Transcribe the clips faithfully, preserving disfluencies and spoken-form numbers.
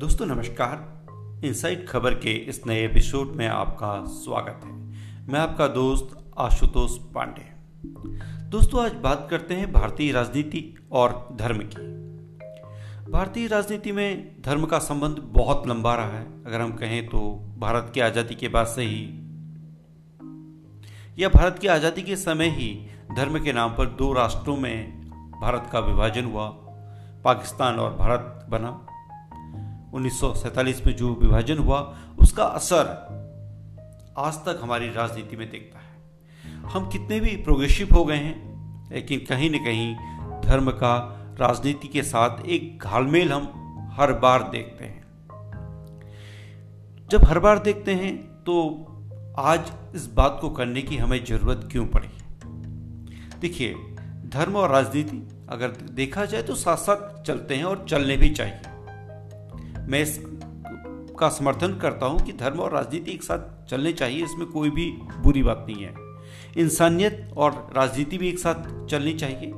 दोस्तों नमस्कार, इनसाइड खबर के इस नए एपिसोड में आपका स्वागत है। मैं आपका दोस्त आशुतोष पांडे। दोस्तों आज बात करते हैं भारतीय राजनीति और धर्म की। भारतीय राजनीति में धर्म का संबंध बहुत लंबा रहा है। अगर हम कहें तो भारत की आज़ादी के बाद से ही या भारत की आज़ादी के समय ही धर्म के नाम पर दो राष्ट्रों में भारत का विभाजन हुआ, पाकिस्तान और भारत बना। उन्नीस सौ सैंतालीस में जो विभाजन हुआ उसका असर आज तक हमारी राजनीति में देखता है। हम कितने भी प्रोग्रेसिव हो गए हैं, लेकिन कहीं न कहीं धर्म का राजनीति के साथ एक घालमेल हम हर बार देखते हैं। जब हर बार देखते हैं तो आज इस बात को करने की हमें जरूरत क्यों पड़ी। देखिए, धर्म और राजनीति अगर देखा जाए तो साथ साथ चलते हैं और चलने भी चाहिए। मैं इसका समर्थन करता हूं कि धर्म और राजनीति एक साथ चलने चाहिए, इसमें कोई भी बुरी बात नहीं है। इंसानियत और राजनीति भी एक साथ चलनी चाहिए,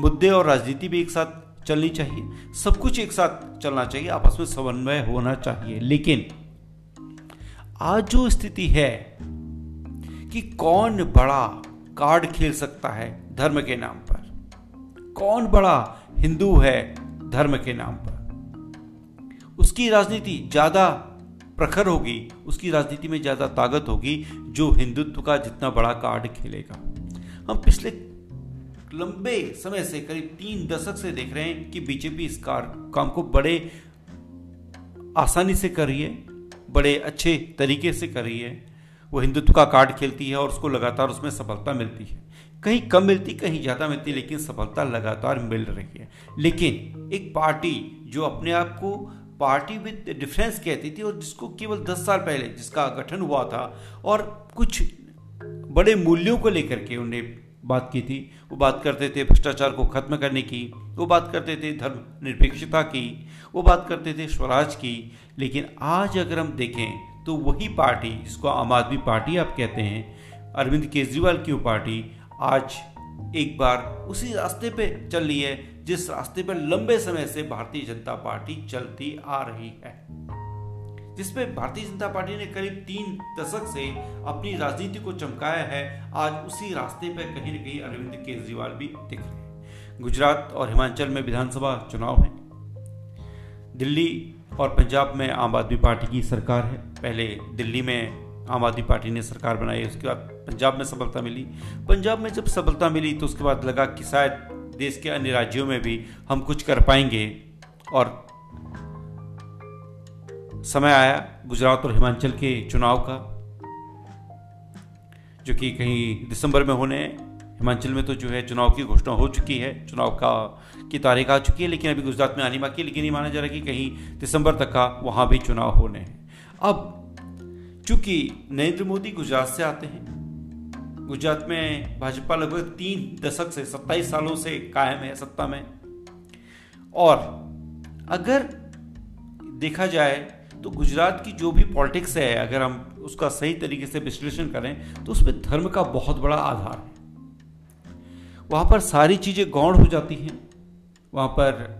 मुद्दे और राजनीति भी एक साथ चलनी चाहिए, सब कुछ एक साथ चलना चाहिए, आपस में समन्वय होना चाहिए। लेकिन आज जो स्थिति है कि कौन बड़ा कार्ड खेल सकता है धर्म के नाम पर, कौन बड़ा हिंदू है धर्म के नाम पर, उसकी राजनीति ज़्यादा प्रखर होगी, उसकी राजनीति में ज़्यादा ताकत होगी जो हिंदुत्व का जितना बड़ा कार्ड खेलेगा। हम पिछले लंबे समय से, करीब तीन दशक से देख रहे हैं कि बीजेपी इस काम को बड़े आसानी से कर रही है, बड़े अच्छे तरीके से कर रही है। वो हिंदुत्व का कार्ड खेलती है और उसको लगातार उसमें सफलता मिलती है, कहीं कम मिलती कहीं ज़्यादा मिलती, लेकिन सफलता लगातार मिल रही है। लेकिन एक पार्टी जो अपने आप को पार्टी विद डिफरेंस कहती थी और जिसको केवल दस साल पहले जिसका गठन हुआ था और कुछ बड़े मूल्यों को लेकर के उन्हें बात की थी, वो बात करते थे भ्रष्टाचार को खत्म करने की, वो बात करते थे धर्म निरपेक्षता की, वो बात करते थे स्वराज की। लेकिन आज अगर हम देखें तो वही पार्टी, जिसको आम आदमी पार्टी आप कहते हैं, अरविंद केजरीवाल की वो पार्टी आज एक बार उसी रास्ते पे चल रही है जिस रास्ते पर लंबे समय से भारतीय जनता पार्टी चलती आ रही है, जिसमें भारतीय जनता पार्टी ने करीब तीन दशक से अपनी राजनीति को चमकाया है। आज उसी रास्ते पर कहीं न कहीं अरविंद केजरीवाल भी दिख रहे हैं। गुजरात और हिमाचल में विधानसभा चुनाव है, दिल्ली और पंजाब में आम आदमी पार्टी की सरकार है। पहले दिल्ली में आम आदमी पार्टी ने सरकार बनाई, उसके बाद पंजाब में सफलता मिली। पंजाब में जब सफलता मिली तो उसके बाद लगा कि शायद देश के अन्य राज्यों में भी हम कुछ कर पाएंगे, और समय आया गुजरात और हिमाचल के चुनाव का, जो कि कहीं दिसंबर में होने हैं। हिमाचल में तो जो है चुनाव की घोषणा हो चुकी है, चुनाव का की तारीख आ चुकी है, लेकिन अभी गुजरात में आनी बाकी है। लेकिन ये माना जा रहा है कि कहीं दिसंबर तक का वहाँ भी चुनाव होने हैं। अब चूँकि नरेंद्र मोदी गुजरात से आते हैं, गुजरात में भाजपा लगभग तीन दशक से, सत्ताईस सालों से कायम है सत्ता में, और अगर देखा जाए तो गुजरात की जो भी पॉलिटिक्स है, अगर हम उसका सही तरीके से विश्लेषण करें तो उसमें धर्म का बहुत बड़ा आधार है। वहाँ पर सारी चीज़ें गौण हो जाती हैं, वहाँ पर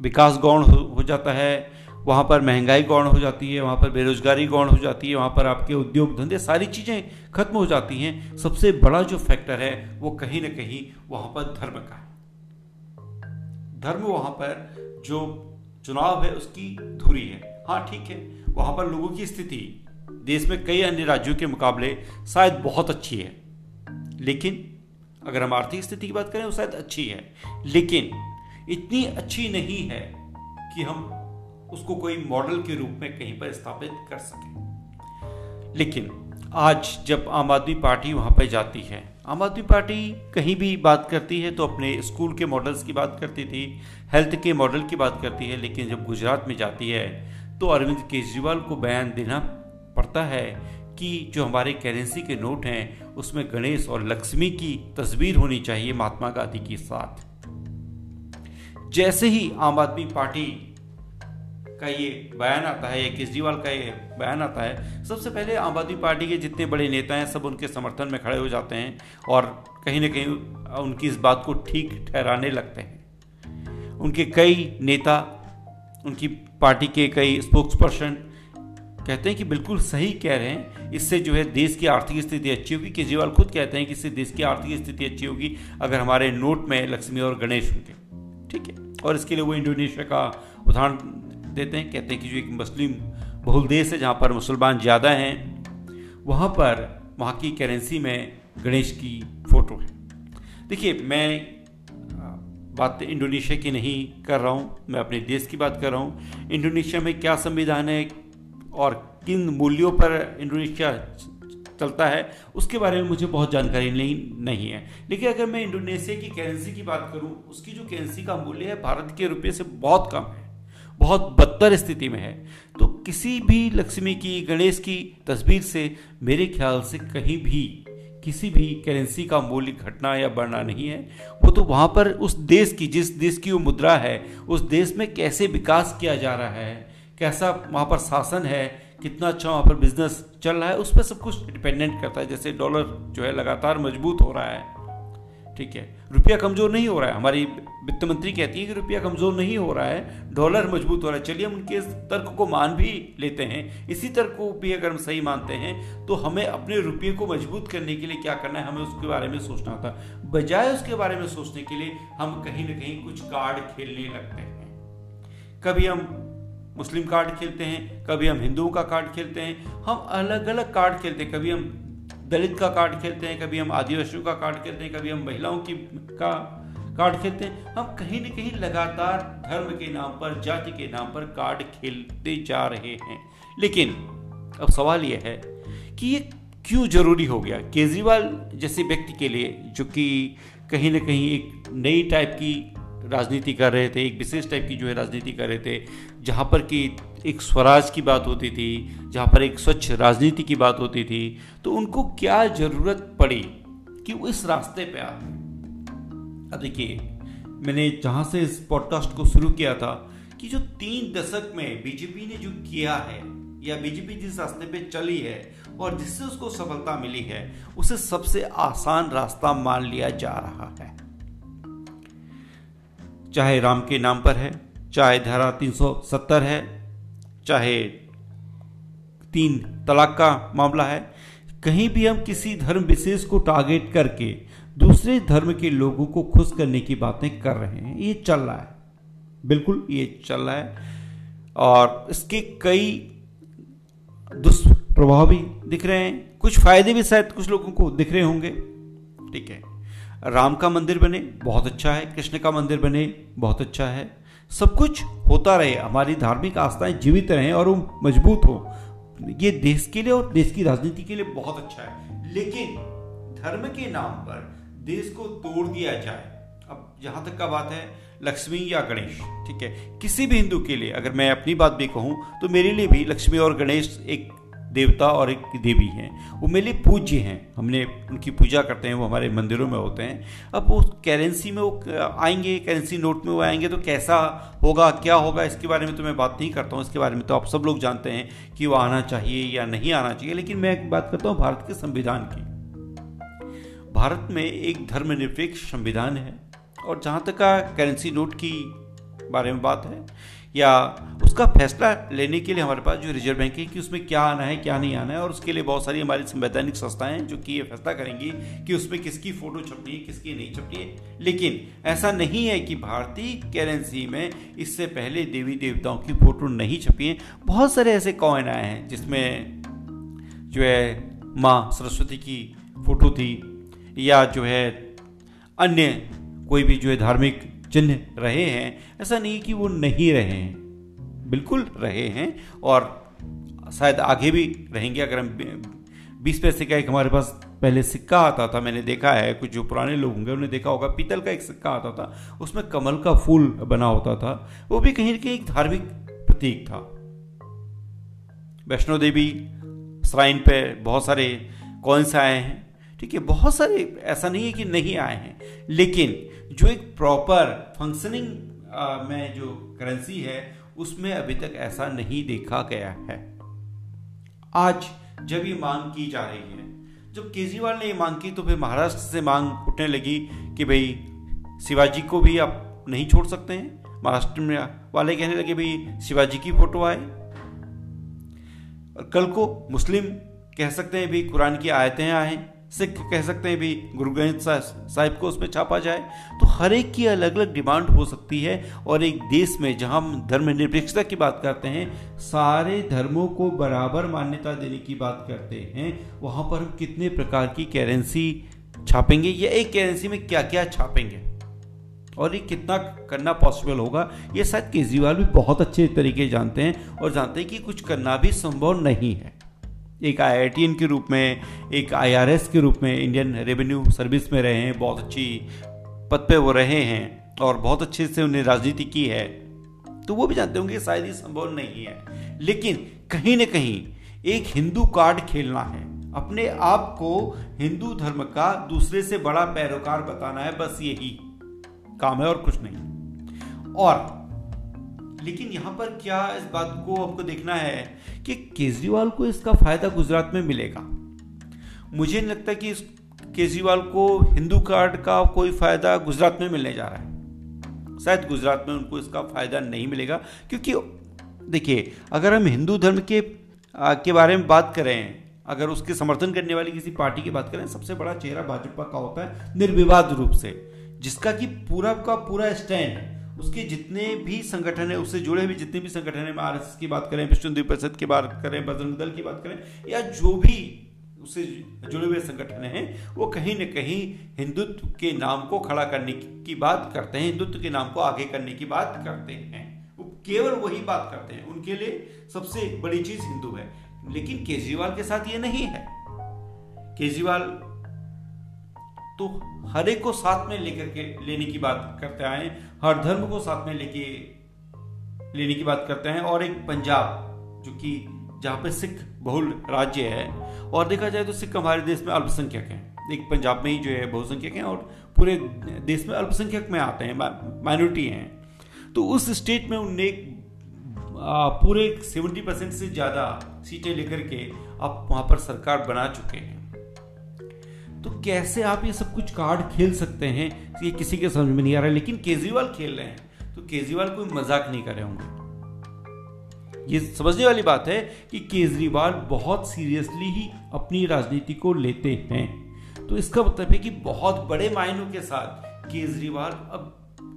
विकास गौण हो जाता है, वहाँ पर महंगाई गौण हो जाती है, वहाँ पर बेरोजगारी गौण हो जाती है, वहाँ पर आपके उद्योग धंधे सारी चीज़ें खत्म हो जाती हैं। सबसे बड़ा जो फैक्टर है वो कहीं ना कहीं वहाँ पर धर्म का है। धर्म वहाँ पर जो चुनाव है उसकी धुरी है। हाँ ठीक है, वहाँ पर लोगों की स्थिति देश में कई अन्य राज्यों के मुकाबले शायद बहुत अच्छी है, लेकिन अगर हम आर्थिक स्थिति की बात करें वो शायद अच्छी है, लेकिन इतनी अच्छी नहीं है कि हम उसको कोई मॉडल के रूप में कहीं पर स्थापित कर सके। लेकिन आज जब आम आदमी पार्टी वहाँ पर जाती है, आम आदमी पार्टी कहीं भी बात करती है तो अपने स्कूल के मॉडल्स की बात करती थी, हेल्थ के मॉडल की बात करती है, लेकिन जब गुजरात में जाती है तो अरविंद केजरीवाल को बयान देना पड़ता है कि जो हमारे करेंसी के नोट हैं उसमें गणेश और लक्ष्मी की तस्वीर होनी चाहिए महात्मा गांधी के साथ। जैसे ही आम आदमी पार्टी का ये बयान आता है या केजरीवाल का ये बयान आता है, सबसे पहले आम आदमी पार्टी के जितने बड़े नेता हैं सब उनके समर्थन में खड़े हो जाते हैं और कहीं ना कहीं उनकी इस बात को ठीक ठहराने लगते हैं। उनके कई नेता उनकी पार्टी के कई स्पोक्स पर्सन कहते हैं कि बिल्कुल सही कह रहे हैं, इससे जो है देश की आर्थिक स्थिति अच्छी होगी। केजरीवाल खुद कहते हैं कि इससे देश की आर्थिक स्थिति अच्छी होगी अगर हमारे नोट में लक्ष्मी और गणेश होंगे, ठीक है। और इसके लिए वो इंडोनेशिया का उदाहरण देते हैं, कहते हैं कि जो एक मुस्लिम बहुल देश है जहाँ पर मुसलमान ज़्यादा हैं, वहाँ पर वहाँ की करेंसी में गणेश की फ़ोटो है। देखिए, मैं बात इंडोनेशिया की नहीं कर रहा हूँ, मैं अपने देश की बात कर रहा हूँ। इंडोनेशिया में क्या संविधान है और किन मूल्यों पर इंडोनेशिया चलता है उसके बारे में मुझे बहुत जानकारी नहीं नहीं है। लेकिन अगर मैं इंडोनेशिया की करेंसी की बात करूं, उसकी जो करेंसी का मूल्य है भारत के रुपये से बहुत कम है, बहुत बदतर स्थिति में है। तो किसी भी लक्ष्मी की, गणेश की तस्वीर से मेरे ख्याल से कहीं भी किसी भी करेंसी का मूल्य घटना या बढ़ना नहीं है। वो तो वहाँ पर उस देश की, जिस देश की वो मुद्रा है, उस देश में कैसे विकास किया जा रहा है, कैसा वहाँ पर शासन है, कितना अच्छा वहाँ पर बिजनेस चल रहा है, उस पर सब कुछ डिपेंडेंट करता है। जैसे डॉलर जो है लगातार मजबूत हो रहा है, ठीक है, रुपया कमज़ोर नहीं हो रहा है। हमारी वित्त मंत्री कहती है कि रुपया कमज़ोर नहीं हो रहा है, डॉलर मजबूत हो रहा है। चलिए, हम उनके तर्क को मान भी लेते हैं। इसी तर्क को भी अगर हम सही मानते हैं तो हमें अपने रुपये को मजबूत करने के लिए क्या करना है, हमें उसके बारे में सोचना था। बजाय उसके बारे में सोचने के लिए हम कहीं ना कहीं कुछ कार्ड खेलने लगते हैं। कभी हम मुस्लिम कार्ड खेलते हैं, कभी हम हिंदुओं का कार्ड खेलते हैं, हम अलग अलग कार्ड खेलते हैं। कभी हम दलित का कार्ड खेलते हैं, कभी हम आदिवासियों का कार्ड खेलते हैं, कभी हम महिलाओं की का कार्ड खेलते हैं। हम कहीं न कहीं लगातार धर्म के नाम पर, जाति के नाम पर कार्ड खेलते जा रहे हैं। लेकिन अब सवाल यह है कि ये क्यों जरूरी हो गया केजरीवाल जैसे व्यक्ति के लिए, जो कि कहीं ना कहीं एक नई टाइप की राजनीति कर रहे थे, एक विशेष टाइप की जो है राजनीति कर रहे थे, जहाँ पर कि एक स्वराज की बात होती थी, जहाँ पर एक स्वच्छ राजनीति की बात होती थी। तो उनको क्या ज़रूरत पड़ी कि वो इस रास्ते पे आए। अब देखिए, मैंने जहाँ से इस पॉडकास्ट को शुरू किया था कि जो तीन दशक में बीजेपी ने जो किया है या बीजेपी जिस रास्ते पे चली है और जिससे उसको सफलता मिली है, उसे सबसे आसान रास्ता मान लिया जा रहा है। चाहे राम के नाम पर है, चाहे धारा तीन सौ सत्तर है, चाहे तीन तलाक का मामला है, कहीं भी हम किसी धर्म विशेष को टारगेट करके दूसरे धर्म के लोगों को खुश करने की बातें कर रहे हैं। ये चल रहा है, बिल्कुल ये चल रहा है, और इसके कई दुष्प्रभाव भी दिख रहे हैं, कुछ फायदे भी शायद कुछ लोगों को दिख रहे होंगे, ठीक है। राम का मंदिर बने, बहुत अच्छा है, कृष्ण का मंदिर बने, बहुत अच्छा है, सब कुछ होता रहे, हमारी धार्मिक आस्थाएं जीवित रहें और वो मजबूत हो, ये देश के लिए और देश की राजनीति के लिए बहुत अच्छा है। लेकिन धर्म के नाम पर देश को तोड़ दिया जाए। अब जहाँ तक का बात है लक्ष्मी या गणेश, ठीक है, किसी भी हिंदू के लिए, अगर मैं अपनी बात भी कहूँ तो मेरे लिए भी लक्ष्मी और गणेश एक देवता और एक देवी हैं, वो मेरे लिए पूज्य हैं, हमने उनकी पूजा करते हैं, वो हमारे मंदिरों में होते हैं। अब वो करेंसी में वो आएंगे, करेंसी नोट में वो आएंगे तो कैसा होगा, क्या होगा, इसके बारे में तो मैं बात नहीं करता हूँ, इसके बारे में तो आप सब लोग जानते हैं कि वो आना चाहिए या नहीं आना चाहिए। लेकिन मैं बात करता हूँ भारत के संविधान की। भारत में एक धर्मनिरपेक्ष संविधान है, और जहाँ तक का करेंसी नोट की बारे में बात है या उसका फैसला लेने के लिए हमारे पास जो रिजर्व बैंक है कि उसमें क्या आना है क्या नहीं आना है, और उसके लिए बहुत सारी हमारी संवैधानिक संस्थाएं हैं जो कि ये फैसला करेंगी कि उसमें किसकी फ़ोटो छपनी है, किसकी नहीं छपनी है। लेकिन ऐसा नहीं है कि भारतीय करेंसी में इससे पहले देवी देवताओं की फ़ोटो नहीं छपी है। बहुत सारे ऐसे कॉइन आए हैं जिसमें जो है माँ सरस्वती की फ़ोटो थी, या जो है अन्य कोई भी जो है धार्मिक चिन्ह रहे हैं। ऐसा नहीं कि वो नहीं रहे हैं, बिल्कुल रहे हैं, और शायद आगे भी रहेंगे। अगर हम बीस पैसे का एक हमारे पास पहले सिक्का आता था, मैंने देखा है, कुछ जो पुराने लोग होंगे उन्होंने देखा होगा, पीतल का एक सिक्का आता था, उसमें कमल का फूल बना होता था, वो भी कहीं न कहीं एक धार्मिक प्रतीक था। वैष्णो देवी श्राइन पे बहुत सारे कॉइन्स आए हैं, ठीक है, बहुत सारे, ऐसा नहीं है कि नहीं आए हैं। लेकिन जो एक प्रॉपर फंक्शनिंग में जो करेंसी है उसमें अभी तक ऐसा नहीं देखा गया है। आज जब ये मांग की जा रही है, जब केजरीवाल ने ये मांग की तो फिर महाराष्ट्र से मांग उठने लगी कि भाई शिवाजी को भी आप नहीं छोड़ सकते हैं, महाराष्ट्र में वाले कहने लगे भाई शिवाजी की फोटो आए, और कल को मुस्लिम कह सकते हैं भी कुरान की आयतें आए, सिख कह सकते हैं भी गुरु ग्रंथ साहिब को उसमें छापा जाए। तो हर एक की अलग अलग डिमांड हो सकती है, और एक देश में जहां हम धर्मनिरपेक्षता की बात करते हैं, सारे धर्मों को बराबर मान्यता देने की बात करते हैं, वहां पर हम कितने प्रकार की करेंसी छापेंगे या एक करेंसी में क्या क्या छापेंगे और ये कितना करना पॉसिबल होगा, ये शायद केजरीवाल भी बहुत अच्छे तरीके जानते हैं और जानते हैं कि कुछ करना भी संभव नहीं है। एक आई आई टी एन के रूप में, एक आई आर एस के रूप में, इंडियन रेवेन्यू सर्विस में रहे हैं, बहुत अच्छी पद पे वो रहे हैं और बहुत अच्छे से उन्हें राजनीति की है, तो वो भी जानते होंगे शायद ये संभव नहीं है। लेकिन कहीं ना कहीं एक हिंदू कार्ड खेलना है, अपने आप को हिंदू धर्म का दूसरे से बड़ा पैरोकार बताना है, बस यही काम है और कुछ नहीं। और लेकिन यहाँ पर क्या इस बात को आपको देखना है कि केजरीवाल को इसका फायदा गुजरात में मिलेगा। मुझे नहीं लगता कि केजरीवाल को हिंदू कार्ड का कोई फायदा गुजरात में मिलने जा रहा है, शायद गुजरात में उनको इसका फायदा नहीं मिलेगा, क्योंकि देखिए अगर हम हिंदू धर्म के आ, के बारे में बात करें, अगर उसके समर्थन करने वाली किसी पार्टी की बात करें, सबसे बड़ा चेहरा भाजपा का होता है निर्विवाद रूप से, जिसका कि पूरा का पूरा स्टैंड है, उसके जितने भी संगठन है, उससे जुड़े हुए जितने भी संगठन है, आरएसएस की बात करें, विश्व हिंदू परिषद की बात करें, बजरंग दल की बात करें, या जो भी उससे जुड़े हुए संगठन हैं, वो कहीं न कहीं हिंदुत्व के नाम को खड़ा करने की बात करते हैं, हिंदुत्व के नाम को आगे करने की बात करते हैं, वो केवल वही बात करते हैं, उनके लिए सबसे बड़ी चीज हिंदू है। लेकिन केजरीवाल के साथ ये नहीं है, केजरीवाल तो हर एक को साथ में लेकर के लेने की बात करते आए, हर धर्म को साथ में लेके लेने की बात करते हैं। और एक पंजाब जो कि जहाँ पे सिख बहुल राज्य है, और देखा जाए तो सिख हमारे देश में अल्पसंख्यक हैं, एक पंजाब में ही जो है बहुसंख्यक हैं और पूरे देश में अल्पसंख्यक में आते हैं, माइनॉरिटी हैं, तो उस स्टेट में उनने पूरे सेवेंटी परसेंट से ज़्यादा सीटें लेकर के अब वहाँ पर सरकार बना चुके हैं। तो कैसे आप ये सब कुछ कार्ड खेल सकते हैं, ये किसी के समझ में नहीं आ रहा है, लेकिन केजरीवाल खेल रहे हैं, तो केजरीवाल कोई मजाक नहीं कर रहे होंगे। ये समझने वाली बात है कि केजरीवाल बहुत सीरियसली ही अपनी राजनीति को लेते हैं, तो इसका मतलब है कि बहुत बड़े मायनों के साथ केजरीवाल अब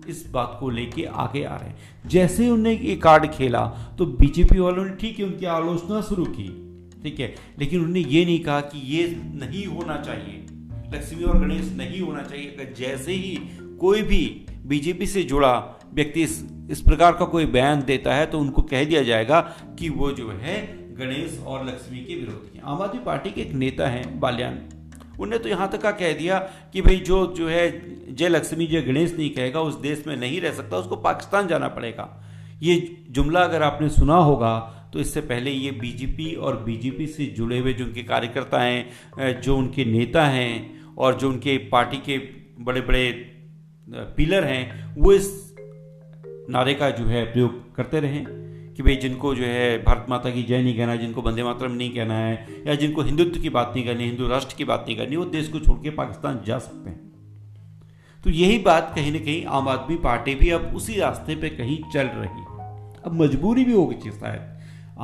इस बात को लेके आगे आ रहे हैं। जैसे उन्होंने ये कार्ड खेला तो बीजेपी वालों ने ठीक है उनकी आलोचना शुरू की, ठीक है, लेकिन उन्होंने ये नहीं कहा कि ये नहीं होना चाहिए, लक्ष्मी और गणेश नहीं होना चाहिए। अगर जैसे ही कोई भी बीजेपी से जुड़ा व्यक्ति इस, इस प्रकार का कोई बयान देता है तो उनको कह दिया जाएगा कि वो जो है गणेश और लक्ष्मी के विरोधी हैं। आम आदमी पार्टी के एक नेता हैं बाल्यान, उन्हें तो यहाँ तक का कह दिया कि भाई जो जो है जय लक्ष्मी जय गणेश नहीं कहेगा उस देश में नहीं रह सकता, उसको पाकिस्तान जाना पड़ेगा। ये जुमला अगर आपने सुना होगा तो इससे पहले ये बीजेपी और बीजेपी से जुड़े हुए जो उनके कार्यकर्ता हैं, जो उनके नेता हैं और जो उनके पार्टी के बड़े बड़े पिलर हैं, वो इस नारे का जो है प्रयोग करते रहें कि भाई जिनको जो है भारत माता की जय नहीं कहना है, जिनको वंदे मातरम नहीं कहना है, या जिनको हिंदुत्व की बात नहीं करनी, हिंदू राष्ट्र की बात नहीं करनी, वो देश को छोड़ के पाकिस्तान जा सकते हैं। तो यही बात कहीं ना कहीं आम आदमी पार्टी भी अब उसी रास्ते पर कहीं चल रही है, अब मजबूरी भी होगी शायद।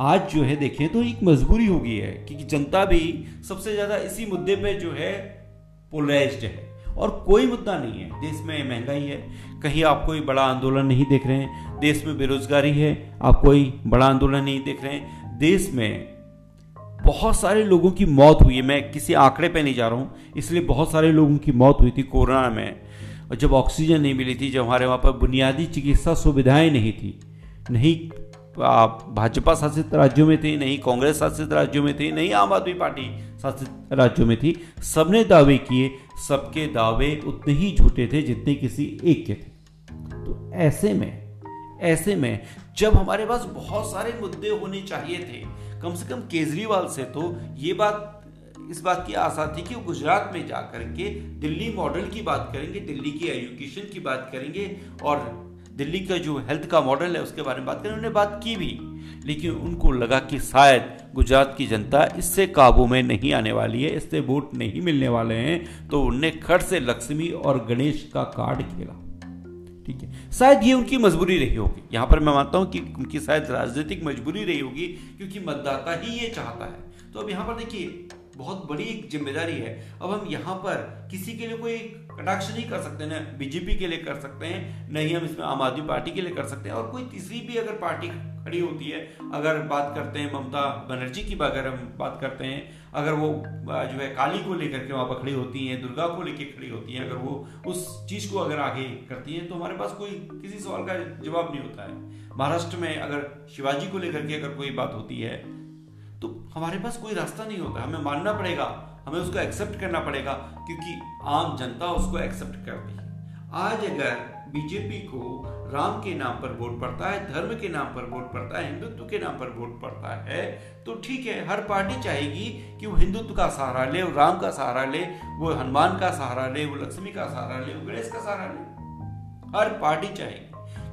आज जो है देखें तो एक मजबूरी हो गई है, क्योंकि जनता भी सबसे ज़्यादा इसी मुद्दे पे जो है पोलराइज्ड है और कोई मुद्दा नहीं है। देश में महंगाई है, कहीं आप कोई बड़ा आंदोलन नहीं देख रहे हैं, देश में बेरोजगारी है, आप कोई बड़ा आंदोलन नहीं देख रहे हैं, देश में बहुत सारे लोगों की मौत हुई है, मैं किसी आंकड़े पर नहीं जा रहा हूँ, इसलिए बहुत सारे लोगों की मौत हुई थी कोरोना में, और जब ऑक्सीजन नहीं मिली थी, जब हमारे वहाँ पर बुनियादी चिकित्सा सुविधाएँ नहीं थी, नहीं भाजपा शासित राज्यों में थी, नहीं कांग्रेस शासित राज्यों में थी, नहीं आम आदमी पार्टी शासित राज्यों में थी, सबने दावे किए, सबके दावे उतने ही झूठे थे जितने किसी एक के थे। तो ऐसे में ऐसे में जब हमारे पास बहुत सारे मुद्दे होने चाहिए थे, कम से कम केजरीवाल से तो ये बात इस बात की आशा थी कि वो गुजरात में जा करके दिल्ली मॉडल की बात करेंगे, दिल्ली की एजुकेशन की बात करेंगे और दिल्ली का जो हेल्थ का मॉडल है उसके बारे में बात करें, उन्होंने बात की भी, लेकिन उनको लगा कि शायद गुजरात की जनता इससे काबू में नहीं आने वाली है, इससे वोट नहीं मिलने वाले हैं, तो उन्होंने खड़ से लक्ष्मी और गणेश का कार्ड खेला। ठीक है, शायद ये उनकी मजबूरी रही होगी। यहाँ पर मैं मानता हूँ कि उनकी शायद राजनीतिक मजबूरी रही होगी, क्योंकि मतदाता ही ये चाहता है। तो अब यहाँ पर देखिए बहुत बड़ी एक जिम्मेदारी है। अब हम यहाँ पर किसी के लिए कोई कटाक्ष नहीं कर सकते, ना बीजेपी के लिए कर सकते हैं, नहीं हम इसमें आम आदमी पार्टी के लिए कर सकते हैं। और कोई तीसरी भी अगर पार्टी खड़ी होती है, अगर बात करते हैं ममता बनर्जी की, अगर हम बात करते हैं अगर वो जो है काली को लेकर के वहाँ पर खड़ी होती हैं, दुर्गा को लेकर खड़ी होती हैं, अगर वो उस चीज़ को अगर आगे करती हैं, तो हमारे पास कोई किसी सवाल का जवाब नहीं होता है। महाराष्ट्र में अगर शिवाजी को लेकर के अगर कोई बात होती है तो हमारे पास कोई रास्ता नहीं होता, हमें मानना पड़ेगा, हमें उसको एक्सेप्ट करना पड़ेगा, क्योंकि आम जनता उसको एक्सेप्ट कर रही है। आज अगर बीजेपी को राम के नाम पर वोट पड़ता है, धर्म के नाम पर वोट पड़ता है, हिंदुत्व के नाम पर वोट पड़ता है, तो ठीक है, हर पार्टी चाहेगी कि वो हिंदुत्व का सहारा ले, वो राम का सहारा ले, वो हनुमान का सहारा ले, वो लक्ष्मी का सहारा ले, वो गणेश का सहारा ले, हर पार्टी चाहेगी,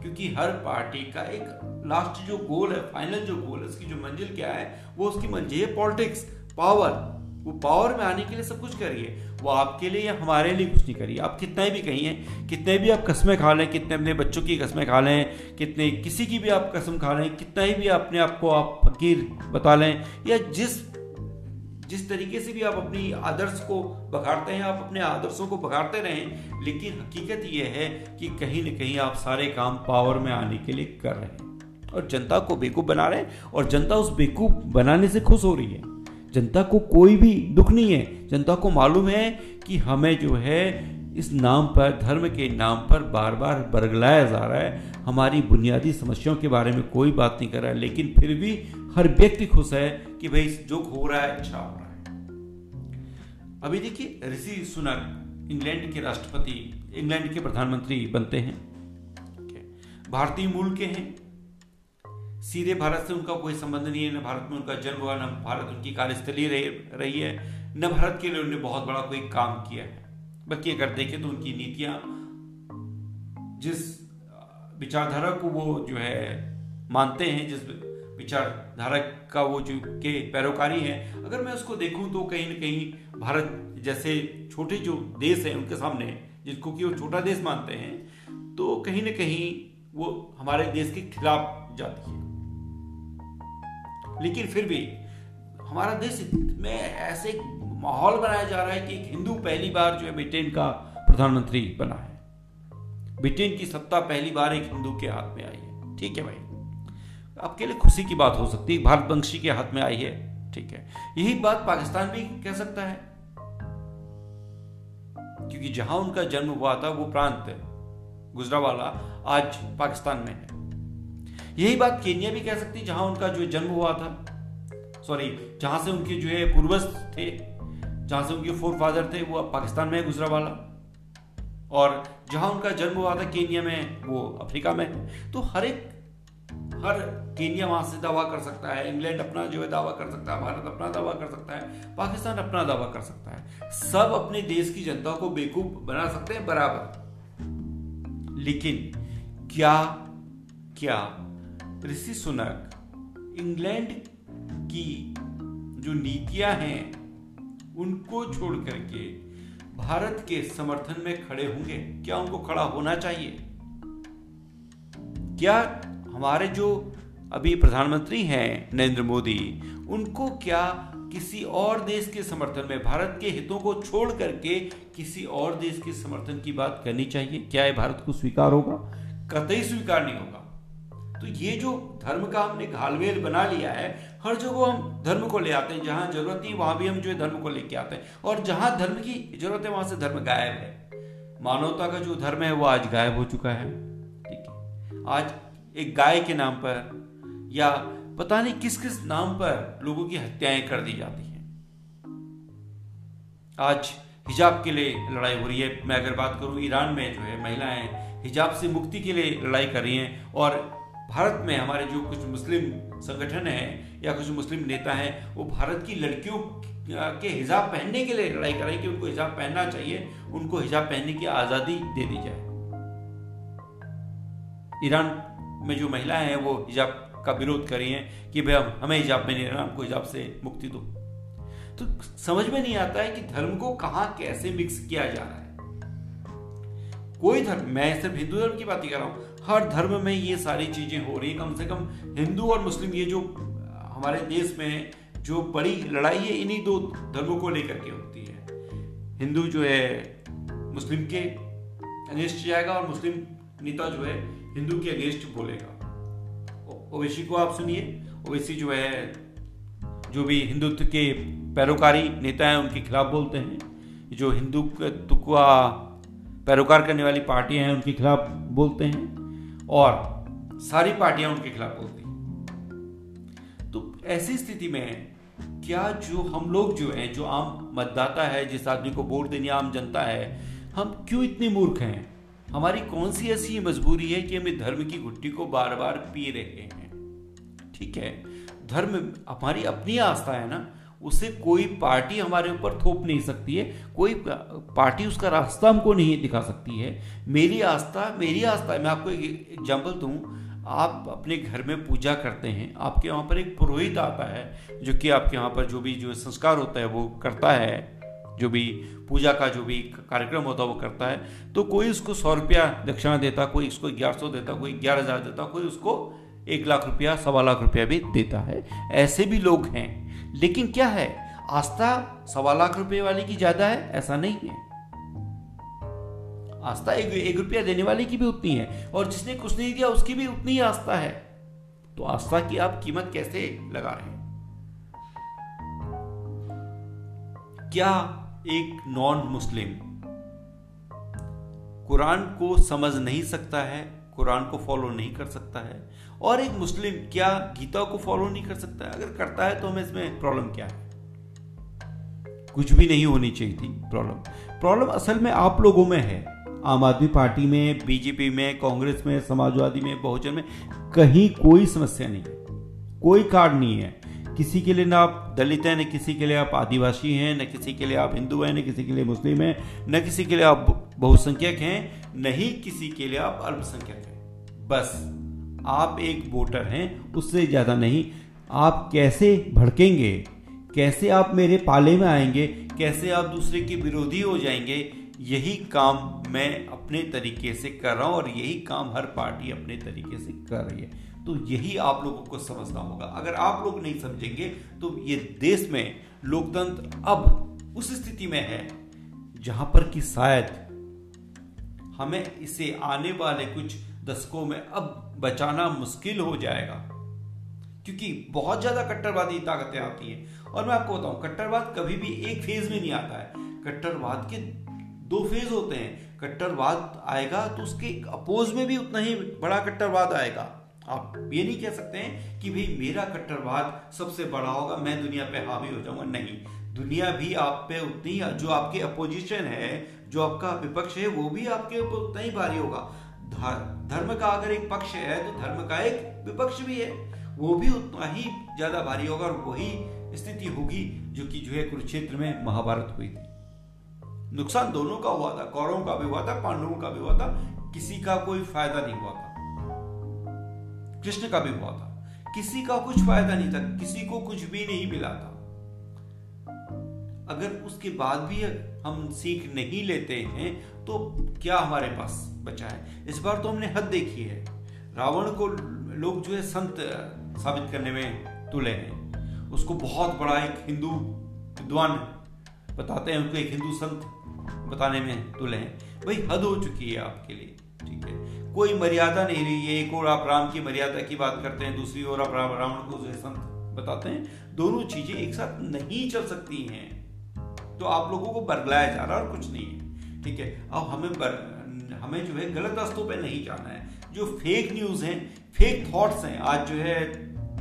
क्योंकि हर पार्टी का एक लास्ट जो गोल है, फाइनल जो गोल है, उसकी जो मंजिल क्या है, वो उसकी मंजिल है पॉलिटिक्स, पावर। वो पावर में आने के लिए सब कुछ करिए, वो आपके लिए या हमारे लिए कुछ नहीं करिए। आप कितने भी कहिए, कितने भी आप कस्में खा लें, कितने अपने बच्चों की कस्में खा लें, कितने किसी की भी आप कसम खा लें, कितना ही भी अपने आप को आप फकीर बता लें, या जिस जिस तरीके से भी आप अपनी आदर्श को बघाड़ते हैं, आप अपने आदर्शों को बघाड़ते रहें, लेकिन हकीकत यह है कि कहीं न कहीं आप सारे काम पावर में आने के लिए कर रहे हैं और जनता को बेवकूफ़ बना रहे हैं, और जनता उस बेवकूफ़ बनाने से खुश हो रही है। जनता को कोई भी दुख नहीं है, जनता को मालूम है कि हमें जो है इस नाम पर, धर्म के नाम पर बार बार बरगलाया जा रहा है, हमारी बुनियादी समस्याओं के बारे में कोई बात नहीं कर रहा है, लेकिन फिर भी हर व्यक्ति खुश है कि भाई जो हो रहा है अच्छा हो रहा है। अभी देखिए ऋषि सुनक इंग्लैंड के राष्ट्रपति, इंग्लैंड के प्रधानमंत्री बनते हैं, भारतीय मूल के हैं, सीधे भारत से उनका कोई संबंध नहीं है, न भारत में उनका जन्म हुआ, न भारत उनकी कार्यस्थली रही है, न भारत के लिए उन्होंने बहुत बड़ा कोई काम किया है। बल्कि अगर देखें तो उनकी नीतियां, जिस विचारधारा को वो जो है मानते हैं, जिस विचारधारा का वो जो के पैरोकारी हैं, अगर मैं उसको देखूं तो कहीं ना कहीं भारत जैसे छोटे जो देश हैं उनके सामने, जिनको कि वो छोटा देश मानते हैं, तो कहीं ना कहीं वो हमारे देश के खिलाफ जाती है। लेकिन फिर भी हमारा देश में ऐसे माहौल बनाया जा रहा है कि एक हिंदू पहली बार जो है ब्रिटेन का प्रधानमंत्री बना है, ब्रिटेन की सत्ता पहली बार एक हिंदू के हाथ में आई है। ठीक है भाई, आपके लिए खुशी की बात हो सकती है, भारतवंशी के हाथ में आई है, ठीक है। यही बात पाकिस्तान भी कह सकता है, क्योंकि जहां उनका जन्म हुआ था वो प्रांत गुजरावाला आज पाकिस्तान में है। यही बात केन्या भी कह सकती है, जहां उनका जो जन्म हुआ था, सॉरी जहां से उनके जो है पूर्वज थे, जहाँ से उनके फोर फादर थे, वो अब पाकिस्तान में है गुजरावाला, और जहाँ उनका जन्म हुआ था केन्या में, वो अफ्रीका में। तो हर एक हर केन्या वहाँ से दावा कर सकता है, इंग्लैंड अपना जो है दावा कर सकता है, भारत अपना दावा कर सकता है, पाकिस्तान अपना दावा कर सकता है, सब अपने देश की जनता को बेवकूफ़ बना सकते हैं बराबर। लेकिन क्या क्या ऋषि सुनक इंग्लैंड की जो नीतियाँ हैं उनको छोड़ करके भारत के समर्थन में खड़े होंगे? क्या उनको खड़ा होना चाहिए? क्या हमारे जो अभी प्रधानमंत्री हैं नरेंद्र मोदी, उनको क्या किसी और देश के समर्थन में, भारत के हितों को छोड़ करके किसी और देश के समर्थन की बात करनी चाहिए? क्या ये भारत को स्वीकार होगा? कतई स्वीकार नहीं होगा। तो ये जो धर्म का हमने घालमेल बना लिया है, हर जगह हम धर्म को ले आते हैं, जहां जरूरत नहीं वहां भी हम जो है धर्म को लेके आते हैं, और जहां धर्म की जरूरत है वहां से धर्म गायब है। मानवता का जो धर्म है वो आज गायब हो चुका है, ठीक है। आज एक गाय के नाम पर या पता नहीं किस किस नाम पर लोगों की हत्याएं कर दी जाती है। आज हिजाब के लिए लड़ाई हो रही है। मैं अगर बात करूं, ईरान में जो है महिलाएं हिजाब से मुक्ति के लिए लड़ाई कर रही हैं, और भारत में हमारे जो कुछ मुस्लिम संगठन हैं या कुछ मुस्लिम नेता हैं, वो भारत की लड़कियों के हिजाब पहनने के लिए लड़ाई कर रहे हैं कि उनको हिजाब पहनना चाहिए, उनको हिजाब पहनने की आज़ादी दे दी जाए। ईरान में जो महिलाएं हैं वो हिजाब का विरोध कर रही हैं कि भाई हमें हिजाब में नहीं रहना, हमको हिजाब से मुक्ति दो। तो समझ में नहीं आता है कि धर्म को कहाँ कैसे मिक्स किया जा रहा है। कोई धर्म, मैं सिर्फ हिंदू धर्म की बात ही कर रहा हूँ, हर धर्म में ये सारी चीजें हो रही है। कम से कम हिंदू और मुस्लिम, ये जो हमारे देश में जो बड़ी लड़ाई है, इन्हीं दो धर्मों को लेकर के होती है। हिंदू जो है मुस्लिम के अगेंस्ट जाएगा और मुस्लिम नेता जो है हिंदू के अगेंस्ट बोलेगा। ओवैसी को आप सुनिए, ओवैसी जो है जो भी हिंदुत्व के पैरोकारी नेता हैं उनके खिलाफ बोलते हैं, जो हिंदुत्व का पैरोकार करने वाली पार्टियां हैं उनके खिलाफ बोलते हैं और सारी पार्टियां उनके खिलाफ बोलती हैं। तो ऐसी स्थिति में क्या जो हम लोग जो हैं, जो आम मतदाता है, जिस आदमी को वोट देनी आम जनता है, हम क्यों इतने मूर्ख हैं? हमारी कौन सी ऐसी मजबूरी है कि हम धर्म की घुट्टी को बार बार पी रहे हैं? ठीक है, धर्म हमारी अपनी आस्था है ना, उसे कोई पार्टी हमारे ऊपर थोप नहीं सकती है, कोई पार्टी उसका रास्ता हमको नहीं दिखा सकती है। मेरी आस्था मेरी आस्था मैं आपको एक एग्जाम्पल दूं, आप अपने घर में पूजा करते हैं, आपके वहाँ पर एक पुरोहित आता है जो कि आपके यहाँ पर जो भी जो संस्कार होता है वो करता है, जो भी पूजा का जो भी कार्यक्रम होता है वो करता है। तो कोई उसको सौ रुपया दक्षिणा देता, कोई उसको ग्यारह सौ देता, कोई ग्यारह हज़ार देता, कोई उसको एक लाख रुपया सवा लाख रुपया भी देता है, ऐसे भी लोग हैं। लेकिन क्या है, आस्था सवा लाख रुपये वाले की ज्यादा है? ऐसा नहीं है। आस्था एक, एक रुपया देने वाले की भी उतनी है, और जिसने कुछ नहीं दिया उसकी भी उतनी आस्था है। तो आस्था की आप कीमत कैसे लगा रहे हैं? क्या एक नॉन मुस्लिम कुरान को समझ नहीं सकता है, कुरान को फॉलो नहीं कर सकता है? और एक मुस्लिम क्या गीता को फॉलो नहीं कर सकता है? अगर करता है तो हमें इसमें प्रॉब्लम क्या है? कुछ भी नहीं होनी चाहिए थी प्रॉब्लम। प्रॉब्लम असल में आप लोगों में है, आम आदमी पार्टी में, बीजेपी में, कांग्रेस में, समाजवादी में, बहुजन में, कहीं कोई समस्या नहीं है, कोई कार्ड नहीं है। किसी के लिए ना आप दलित हैं, न किसी के लिए आप आदिवासी हैं, न किसी के लिए आप हिंदू हैं, न किसी के लिए मुस्लिम हैं, न किसी के लिए आप बहुसंख्यक हैं, न ही किसी के लिए आप अल्पसंख्यक हैं। बस आप एक वोटर हैं, उससे ज़्यादा नहीं। आप कैसे भड़केंगे, कैसे आप मेरे पाले में आएंगे, कैसे आप दूसरे के विरोधी हो जाएंगे, यही काम मैं अपने तरीके से कर रहा हूँ और यही काम हर पार्टी अपने तरीके से कर रही है। तो यही आप लोगों को समझना होगा। अगर आप लोग नहीं समझेंगे तो ये देश में लोकतंत्र अब उस स्थिति में है जहां पर कि शायद हमें इसे आने वाले कुछ दशकों में अब बचाना मुश्किल हो जाएगा, क्योंकि बहुत ज्यादा कट्टरवादी ताकतें आती हैं। और मैं आपको बताऊं, कट्टरवाद कभी भी एक फेज में नहीं आता है, कट्टरवाद के दो फेज होते हैं। कट्टरवाद आएगा तो उसके अपोज में भी उतना ही बड़ा कट्टरवाद आएगा। आप ये नहीं कह सकते हैं कि भाई मेरा कट्टरवाद सबसे बड़ा होगा, मैं दुनिया पे हावी हो जाऊंगा, नहीं। दुनिया भी आप पे उतनी, जो आपके अपोजिशन है, जो आपका विपक्ष है, वो भी आपके ऊपर उतना ही भारी होगा। धर्म का अगर एक पक्ष है तो धर्म का एक विपक्ष भी है, वो भी उतना ही ज्यादा भारी होगा। और वही स्थिति होगी जो कि जो है कुरुक्षेत्र में महाभारत हुई थी। नुकसान दोनों का हुआ था, कौरवों का भी हुआ था, पांडवों का भी हुआ था, किसी का कोई फायदा नहीं हुआ था। कृष्ण का भी हुआ था, किसी का कुछ फायदा नहीं था, किसी को कुछ भी नहीं मिला था। अगर उसके बाद भी हम सीख नहीं लेते हैं तो क्या हमारे पास बचा है? इस बार तो हमने हद देखी है। रावण को लोग जो है संत साबित करने में तुले हैं, उसको बहुत बड़ा एक हिंदू विद्वान बताते हैं, उनको एक हिंदू संत बताने में तुले हैं। भाई हद हो चुकी है आपके लिए, ठीक है, कोई मर्यादा नहीं रही है। एक और आप राम की मर्यादा की बात करते हैं, दूसरी ओर आप रावण को संत बताते हैं, दोनों चीजें एक साथ नहीं चल सकती हैं। तो आप लोगों को बरगलाया जा रहा है और कुछ नहीं है, ठीक है। अब हमें बर, हमें जो है गलत रास्तों पे नहीं जाना है। जो फेक न्यूज हैं, फेक थॉट्स हैं, आज जो है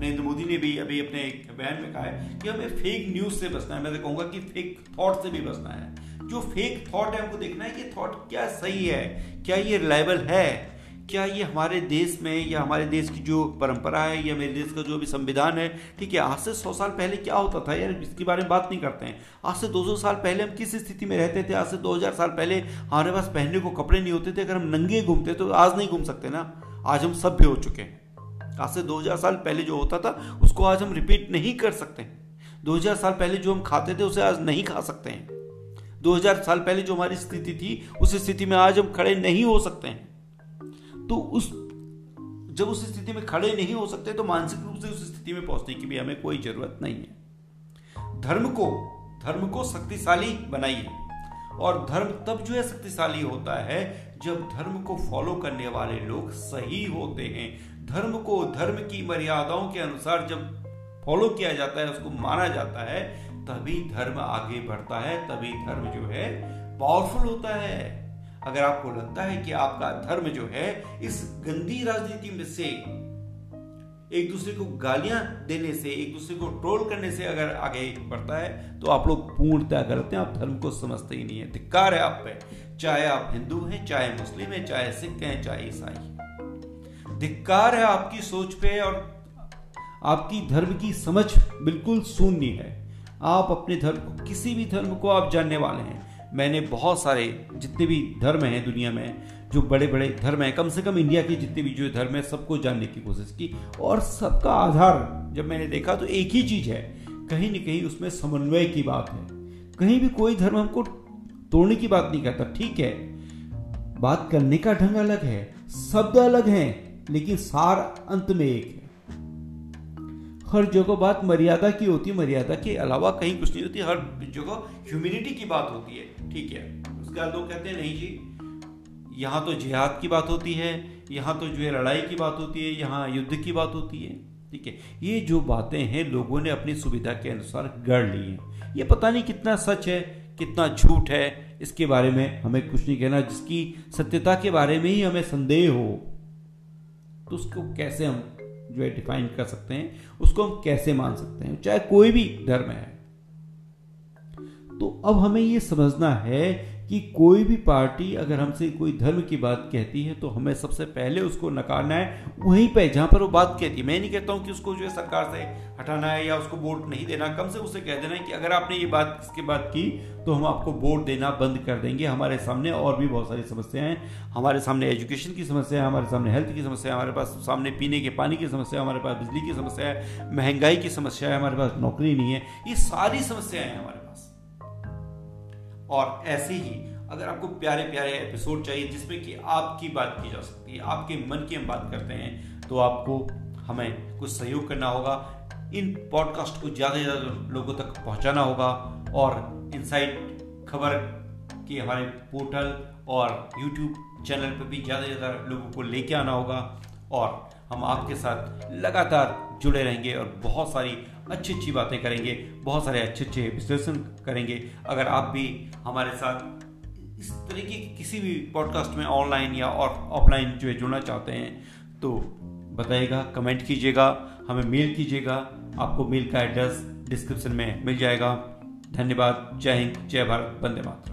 नरेंद्र मोदी ने भी अभी अपने बयान में कहा है कि हमें फेक न्यूज से बचना है। मैं तो कहूँगा कि फेक थॉट से भी बचना है। जो फेक थॉट है हमको देखना है कि थॉट क्या सही है, क्या ये रिलायबल है, क्या ये हमारे देश में या हमारे देश की जो परंपरा है या मेरे देश का जो भी संविधान है, ठीक है। आज से सौ साल पहले क्या होता था यार, इसके बारे में बात नहीं करते हैं। आज से दो सौ साल पहले हम किस स्थिति में रहते थे? आज से दो हज़ार साल पहले हमारे पास पहनने को कपड़े नहीं होते थे, अगर हम नंगे घूमते तो आज नहीं घूम सकते ना। आज हम सभ्य हो चुके हैं। आज से दो हज़ार साल पहले जो होता था उसको आज हम रिपीट नहीं कर सकते। दो हज़ार साल पहले जो हम खाते थे उसे आज नहीं खा सकते हैं। दो हज़ार साल पहले जो हमारी स्थिति थी उस स्थिति में आज हम खड़े नहीं हो सकते हैं। तो उस जब उस स्थिति में खड़े नहीं हो सकते तो मानसिक रूप से उस स्थिति में पहुंचने की भी हमें कोई जरूरत नहीं है। धर्म को धर्म को शक्तिशाली बनाइए, और धर्म तब जो है शक्तिशाली होता है जब धर्म को फॉलो करने वाले लोग सही होते हैं। धर्म को धर्म की मर्यादाओं के अनुसार जब फॉलो किया जाता है, उसको माना जाता है, तभी धर्म आगे बढ़ता है, तभी धर्म जो है पावरफुल होता है। अगर आपको लगता है कि आपका धर्म जो है इस गंदी राजनीति में से एक दूसरे को गालियां देने से, एक दूसरे को ट्रोल करने से अगर आगे बढ़ता है तो आप लोग पूर्णतः गलत हैं। आप धर्म को समझते ही नहीं है। धिक्कार है आप पे, चाहे आप हिंदू हैं, चाहे मुस्लिम हैं, चाहे सिख हैं, चाहे ईसाई। धिक्कार है आपकी सोच पे, और आपकी धर्म की समझ बिल्कुल शून्य है। आप अपने धर्म को, किसी भी धर्म को आप जानने वाले हैं। मैंने बहुत सारे जितने भी धर्म हैं दुनिया में, जो बड़े बड़े धर्म हैं, कम से कम इंडिया के जितने भी जो धर्म हैं, सबको जानने की कोशिश की, और सबका आधार जब मैंने देखा तो एक ही चीज़ है, कहीं न कहीं उसमें समन्वय की बात है। कहीं भी कोई धर्म हमको तोड़ने की बात नहीं कहता। ठीक है, बात करने का ढंग अलग है, शब्द अलग हैं, लेकिन सार अंत में एक है। हर जगह बात मर्यादा की होती है, मर्यादा के अलावा कहीं कुछ नहीं होती। हर जगह ह्यूमैनिटी की बात होती है। ठीक है, उसके बाद लोग कहते हैं नहीं जी, यहाँ तो जिहाद की बात होती है, यहाँ तो जो है लड़ाई की बात होती है, यहाँ युद्ध की बात होती है। ठीक है, ये जो बातें हैं लोगों ने अपनी सुविधा के अनुसार गढ़ ली है। ये पता नहीं कितना सच है, कितना झूठ है, इसके बारे में हमें कुछ नहीं कहना। जिसकी सत्यता के बारे में ही हमें संदेह हो तो उसको कैसे हम जो है डिफाइन कर सकते हैं, उसको हम कैसे मान सकते हैं, चाहे कोई भी धर्म है। तो अब हमें यह समझना है कि कोई भी पार्टी अगर हमसे कोई धर्म की बात कहती है तो हमें सबसे पहले उसको नकारना है वहीं पे जहां पर वो बात कहती है। मैं नहीं कहता हूं कि उसको जो है सरकार से हटाना है या उसको वोट नहीं देना, कम से उसे कह देना है कि अगर आपने ये बात इसके बाद की तो हम आपको वोट देना बंद कर देंगे। हमारे सामने और भी बहुत सारी समस्याएं हैं, हमारे सामने एजुकेशन की समस्या है, हमारे सामने हेल्थ की समस्या है, हमारे पास सामने पीने के पानी की समस्या है, हमारे पास बिजली की समस्या है, महंगाई की समस्या है, हमारे पास नौकरी नहीं है, ये सारी समस्याएं हैं हमारे पास। और ऐसे ही अगर आपको प्यारे प्यारे एपिसोड चाहिए जिसमें कि आपकी बात की जा सकती है, आपके मन की हम बात करते हैं, तो आपको हमें कुछ सहयोग करना होगा। इन पॉडकास्ट को ज़्यादा से ज़्यादा लोगों तक पहुंचाना होगा, और इनसाइड खबर के हमारे पोर्टल और यूट्यूब चैनल पर भी ज़्यादा से ज़्यादा लोगों को लेके आना होगा। और हम आपके साथ लगातार जुड़े रहेंगे और बहुत सारी अच्छी अच्छी बातें करेंगे, बहुत सारे अच्छे अच्छे विश्लेषण करेंगे। अगर आप भी हमारे साथ इस तरीके के किसी भी पॉडकास्ट में ऑनलाइन या ऑफलाइन जो है जुड़ना चाहते हैं तो बताइएगा, कमेंट कीजिएगा, हमें मेल कीजिएगा। आपको मेल का एड्रेस डिस्क्रिप्शन में मिल जाएगा। धन्यवाद। जय हिंद, जय भारत, वंदे मातरम।